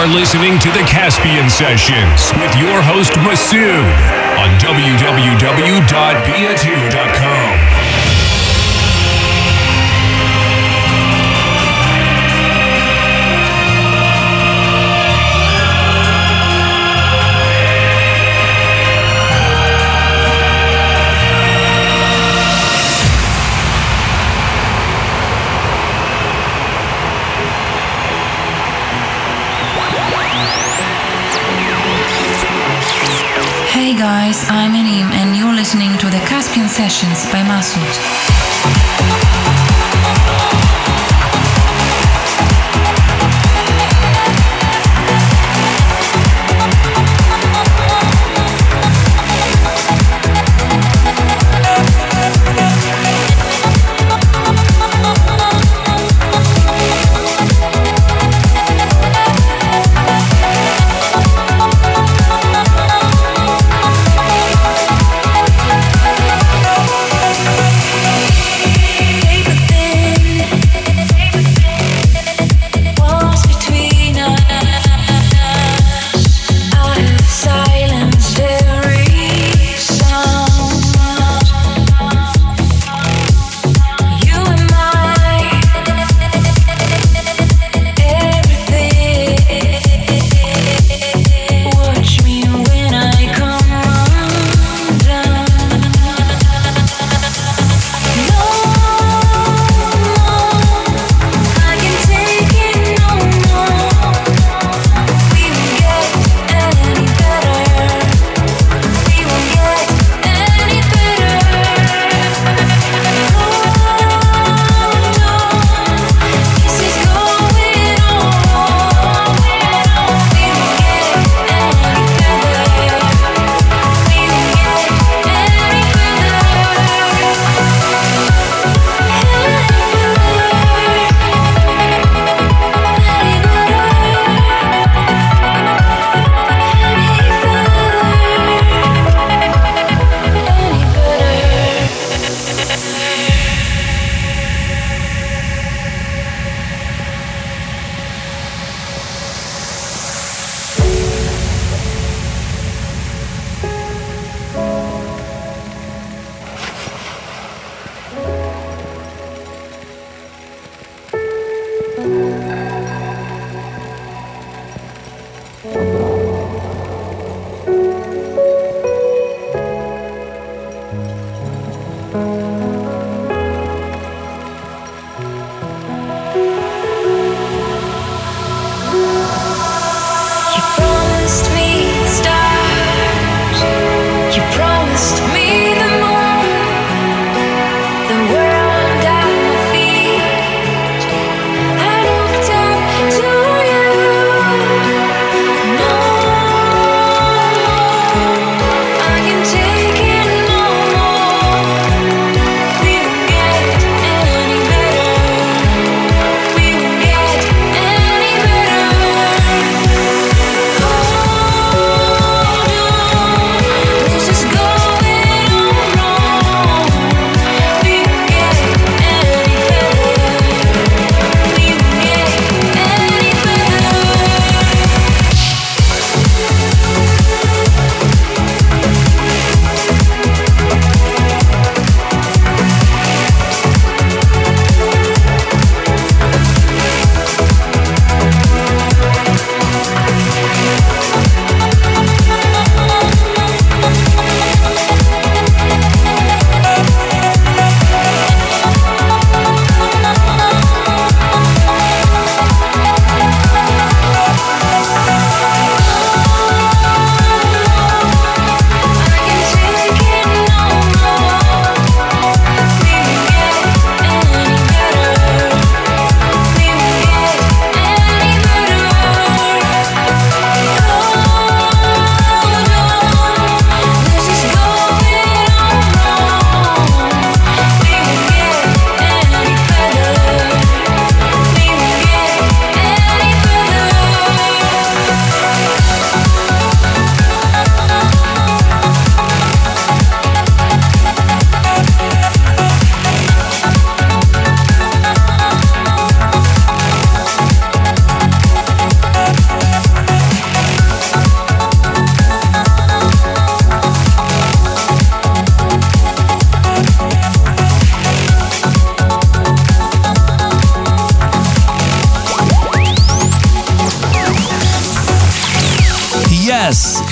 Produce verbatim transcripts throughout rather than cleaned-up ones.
are listening to The Caspian Sessions with your host Masoud on w w w dot bia two dot com. Hey guys, I'm Anim and you're listening to The Caspian Sessions by Masoud.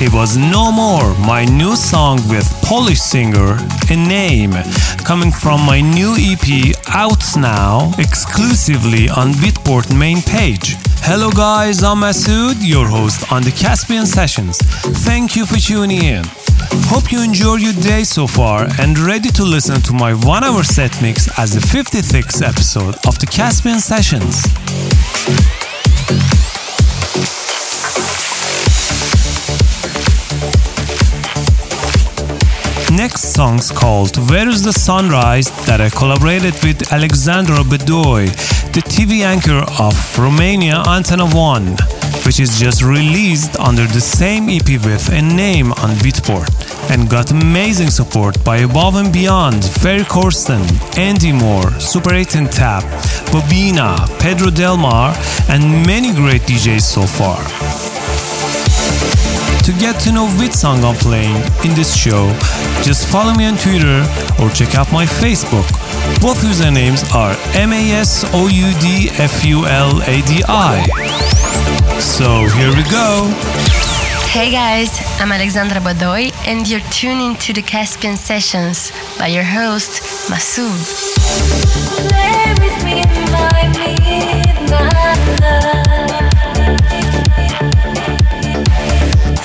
It was No More, my new song with Polish singer and name, coming from my new E P out now exclusively on Beatport main page. Hello guys, I'm Masoud, your host on The Caspian Sessions. Thank you for tuning in. Hope you enjoyed your day so far and ready to listen to my one hour set mix as the fifty-sixth episode of The Caspian Sessions. Next song's called Where is the Sunrise, that I collaborated with Alexandru Bădoi, the T V anchor of Romania Antena one, which is just released under the same E P with a name on Beatport, and got amazing support by Above and Beyond, Ferry Corsten, Andy Moore, Super eight and Tap, Bobina, Pedro Delmar, and many great D Js so far. To get to know which song I'm playing in this show, just follow me on Twitter or check out my Facebook. Both usernames are M A S O U D F U L A D I. So here we go! Hey guys, I'm Alexandru Bădoi and you're tuning to The Caspian Sessions by your host, Masoud. Lay with me by midnight love.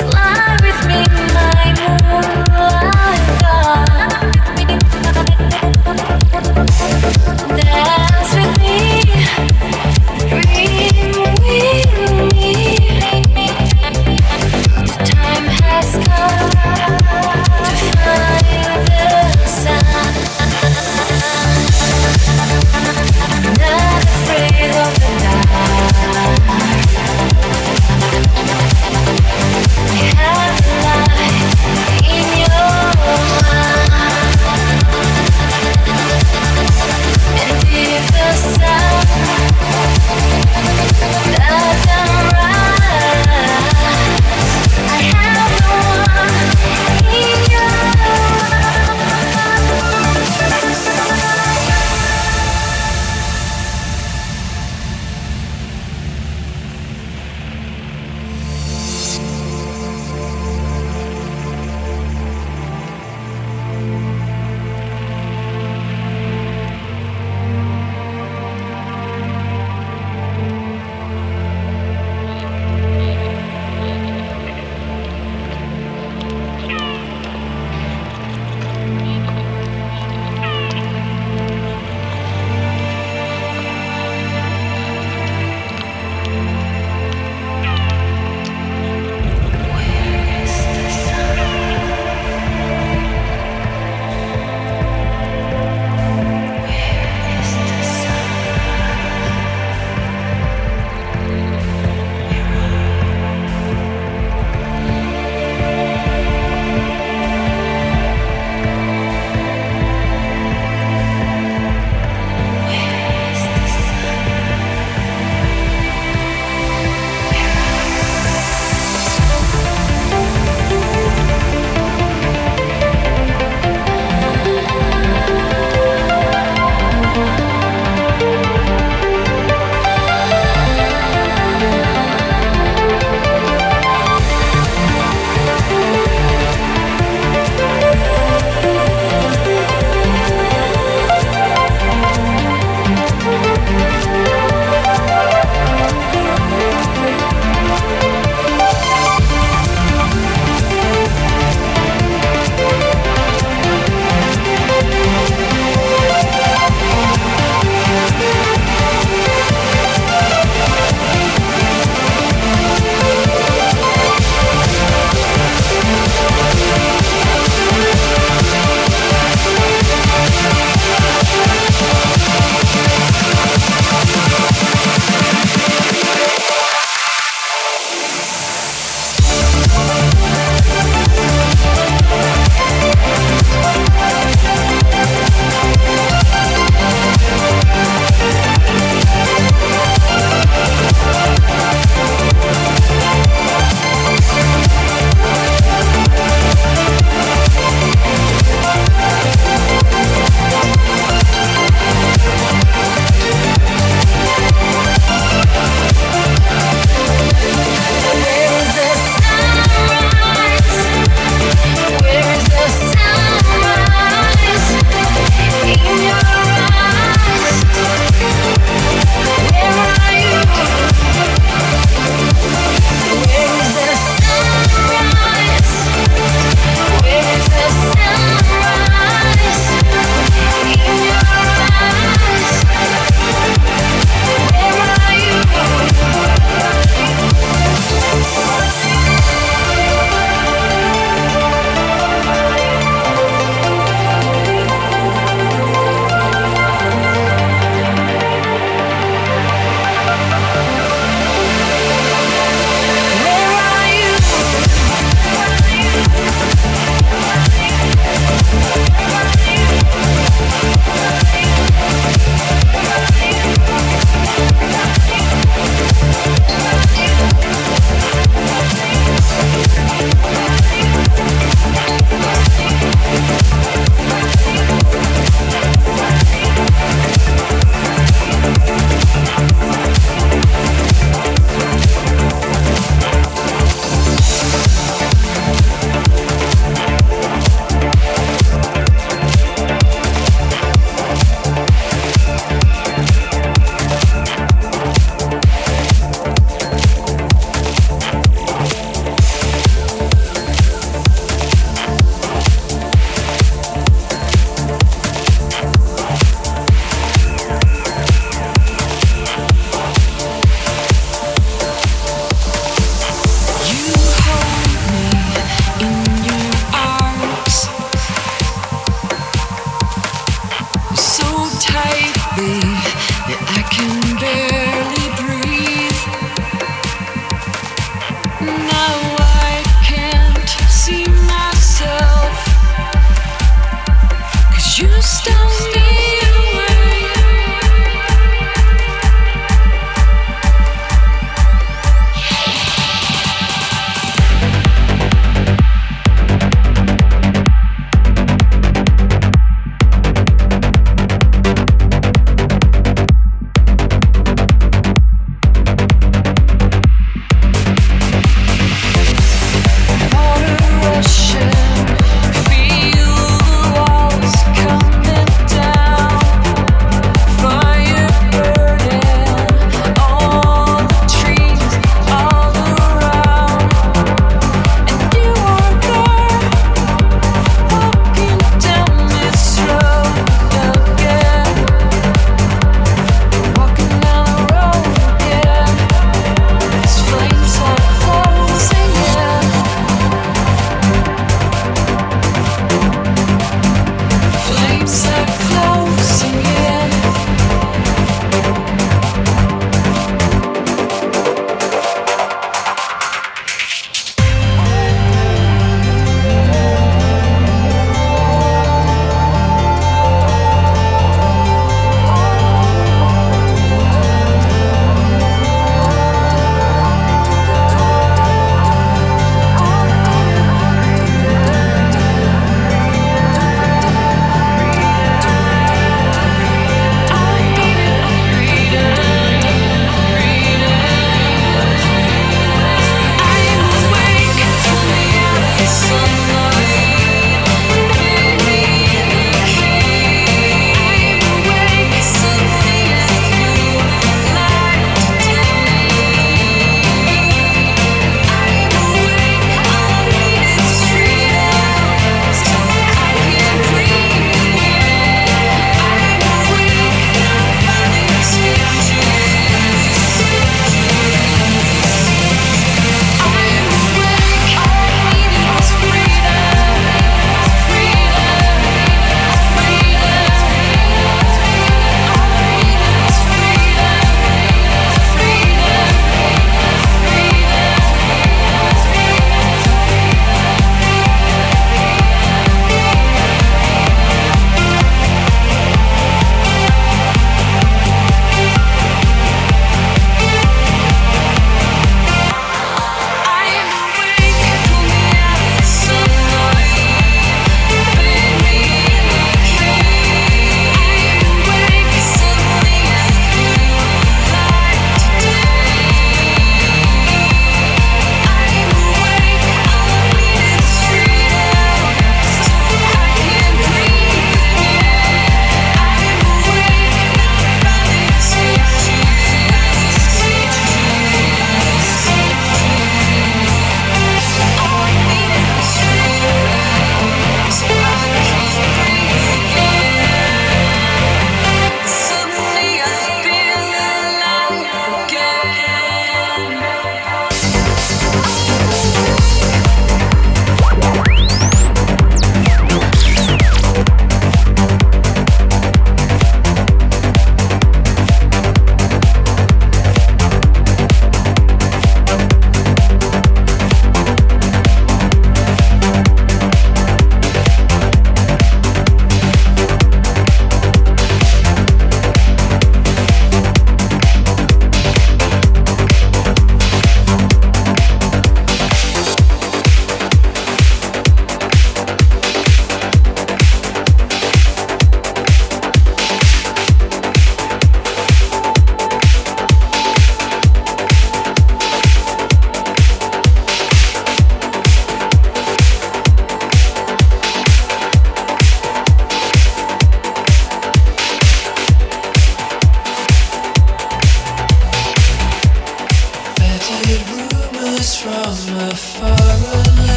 Fly with me, my moonlight God. Dance with me, dream with me. The time has come to find the sun.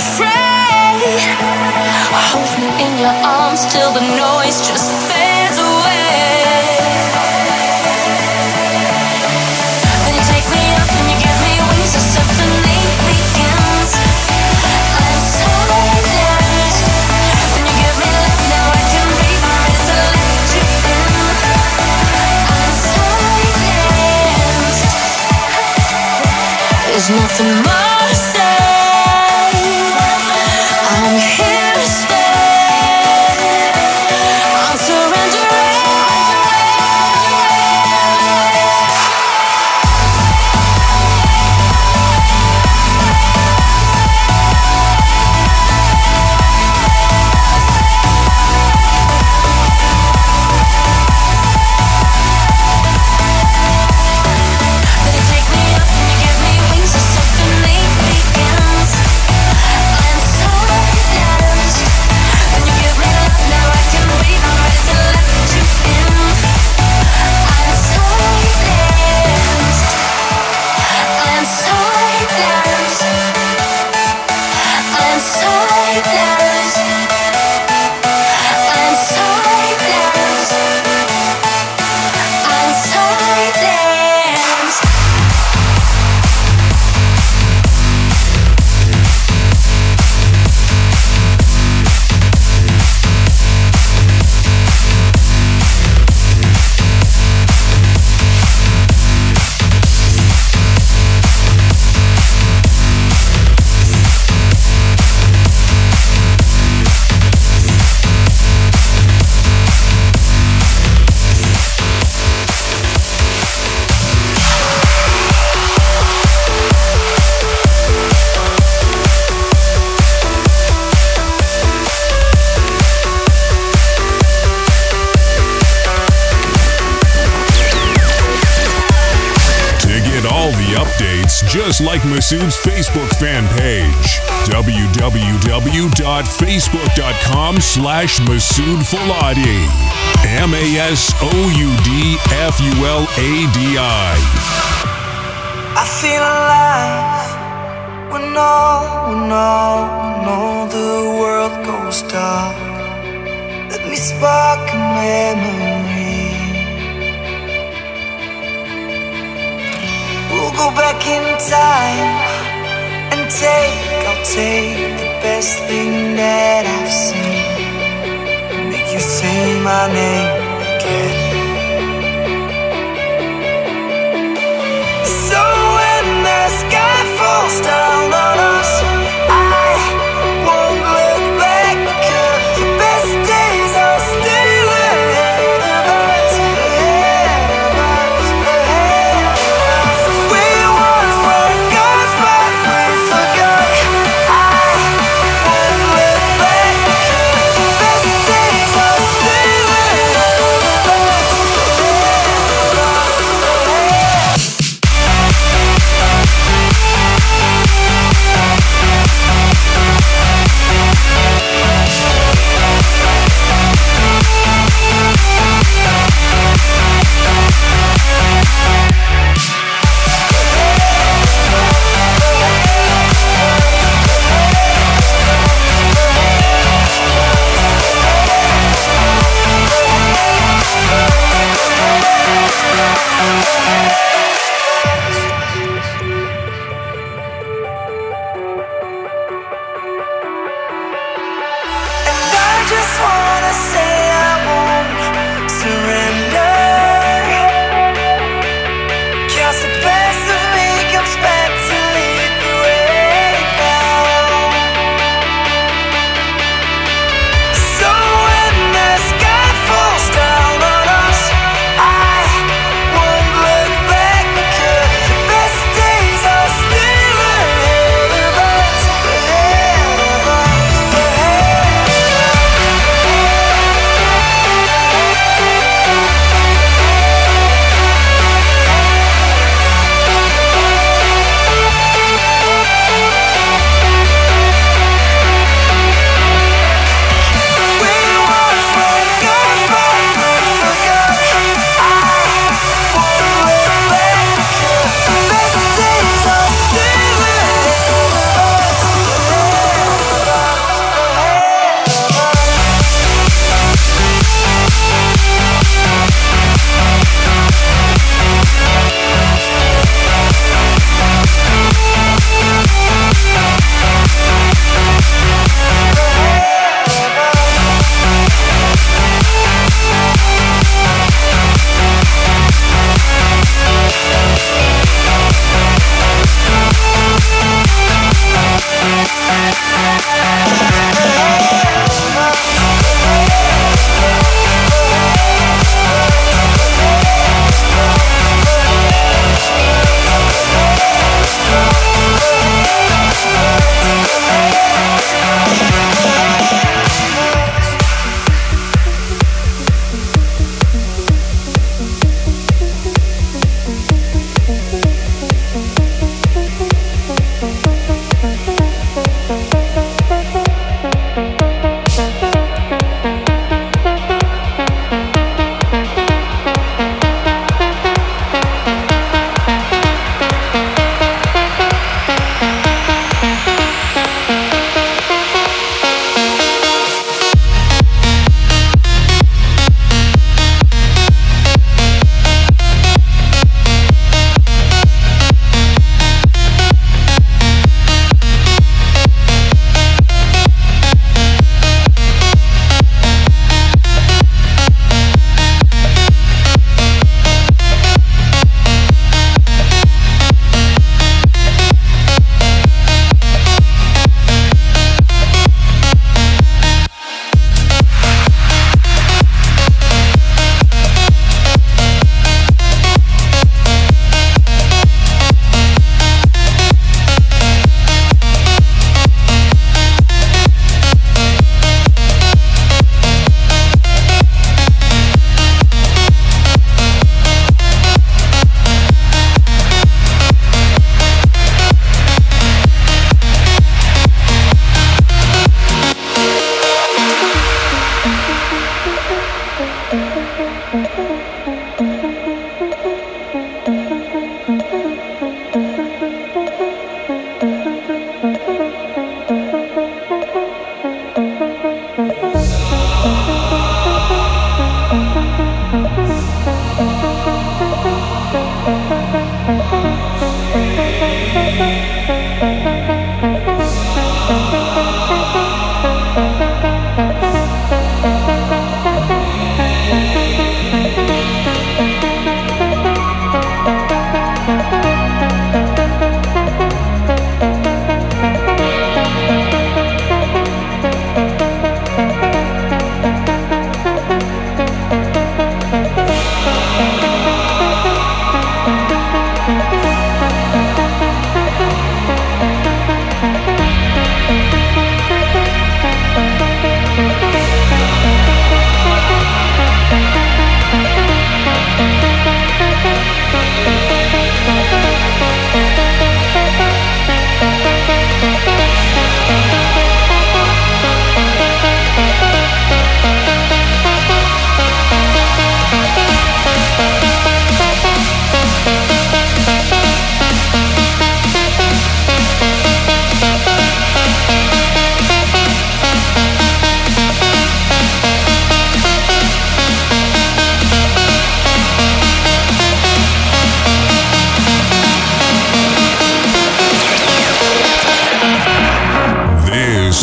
afraid. Hold me in your arms till the noise just fades away. Then you take me up and you give me wings as symphony begins. Let's hold hands. Then you give me love, now I can breathe my rest to let you in. Let's hold hands. There's nothing more to say. Just like Masoud's Facebook fan page, www.facebook.com slash Masoud Fuladi, M A S O U D F U L A D I. I feel alive when all, when all, when all the world goes dark. Let me spark a memory. We'll go back in time and take, I'll take the best thing that I've seen and make you say my name again. So when the sky falls down on us, I won't look back because the best days are still.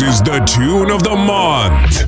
This is the tune of the month.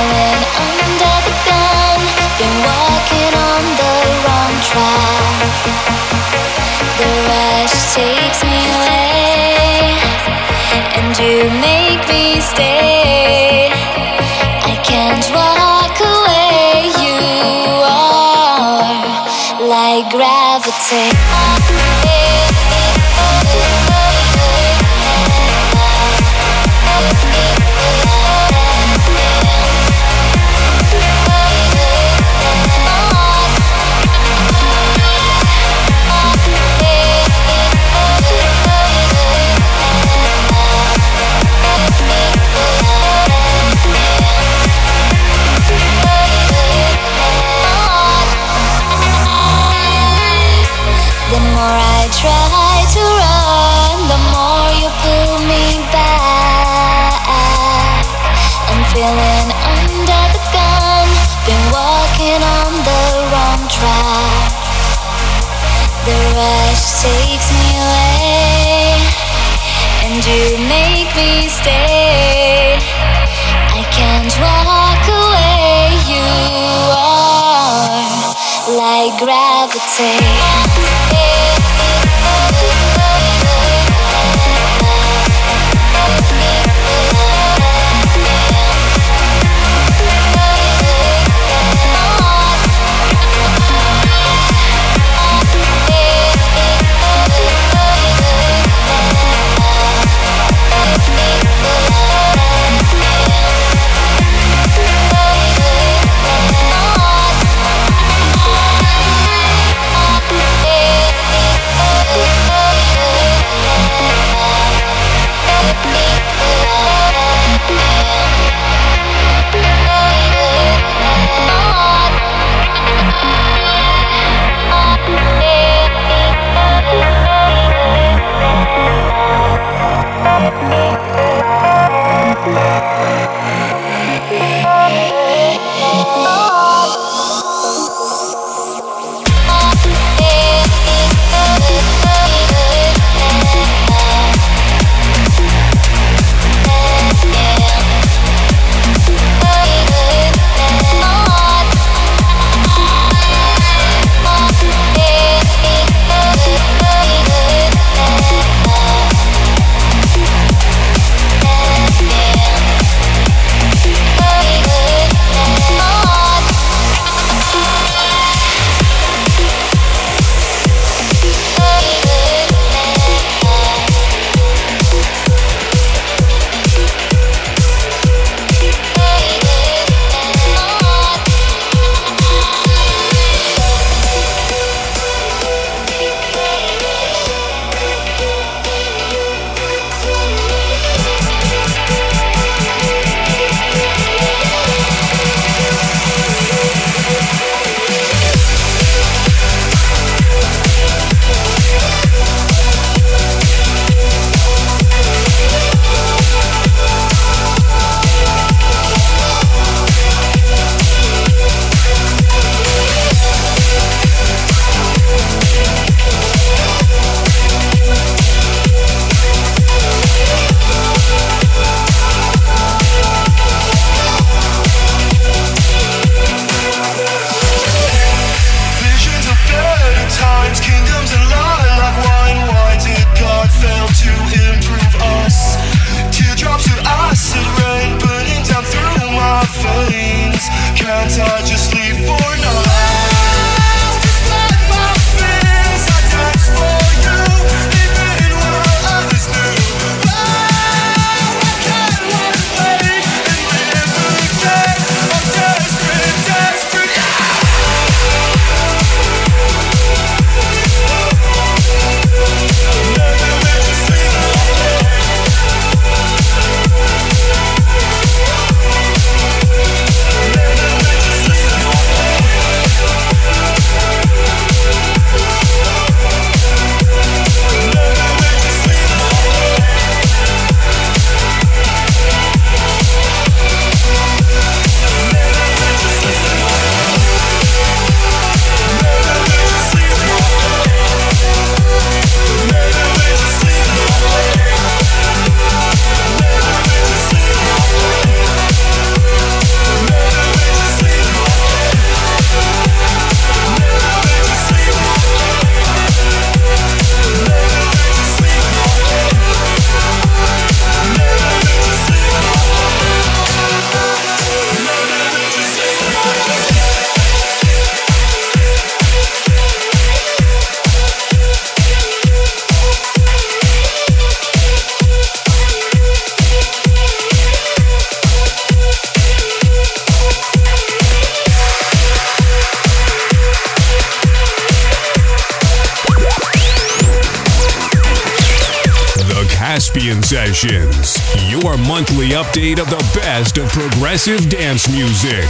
Under the gun, been walking on the wrong track. Caspian Sessions, your monthly update of the best of progressive dance music.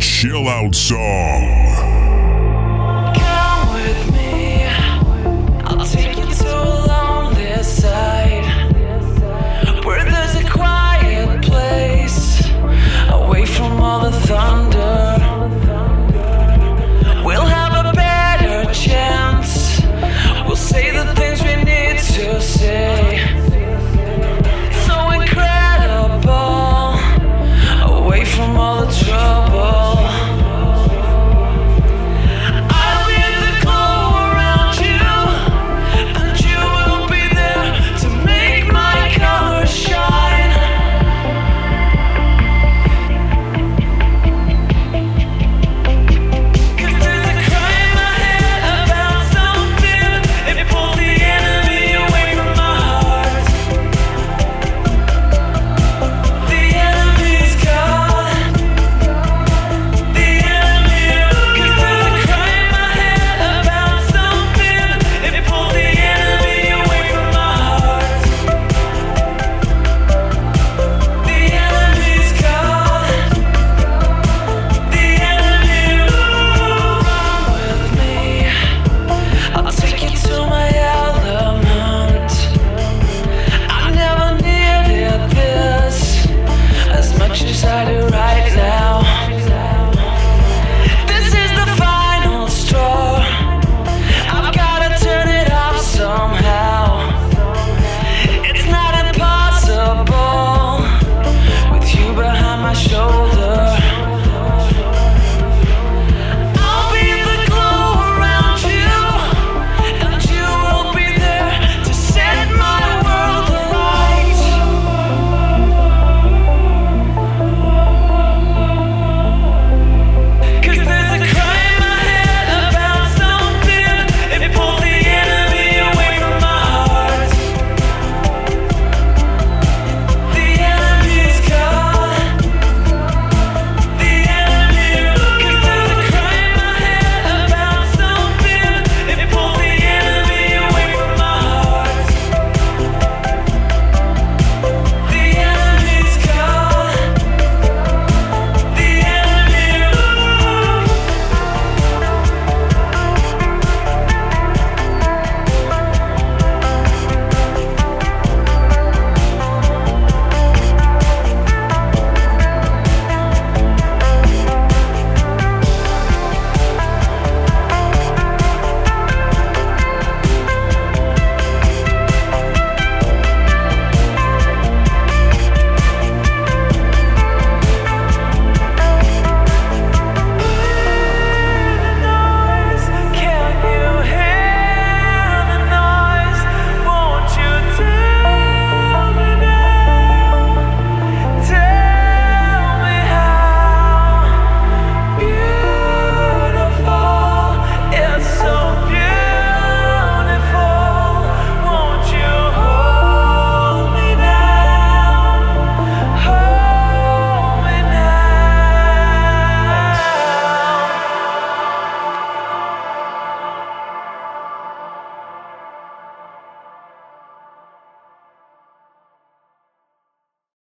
Chill out song.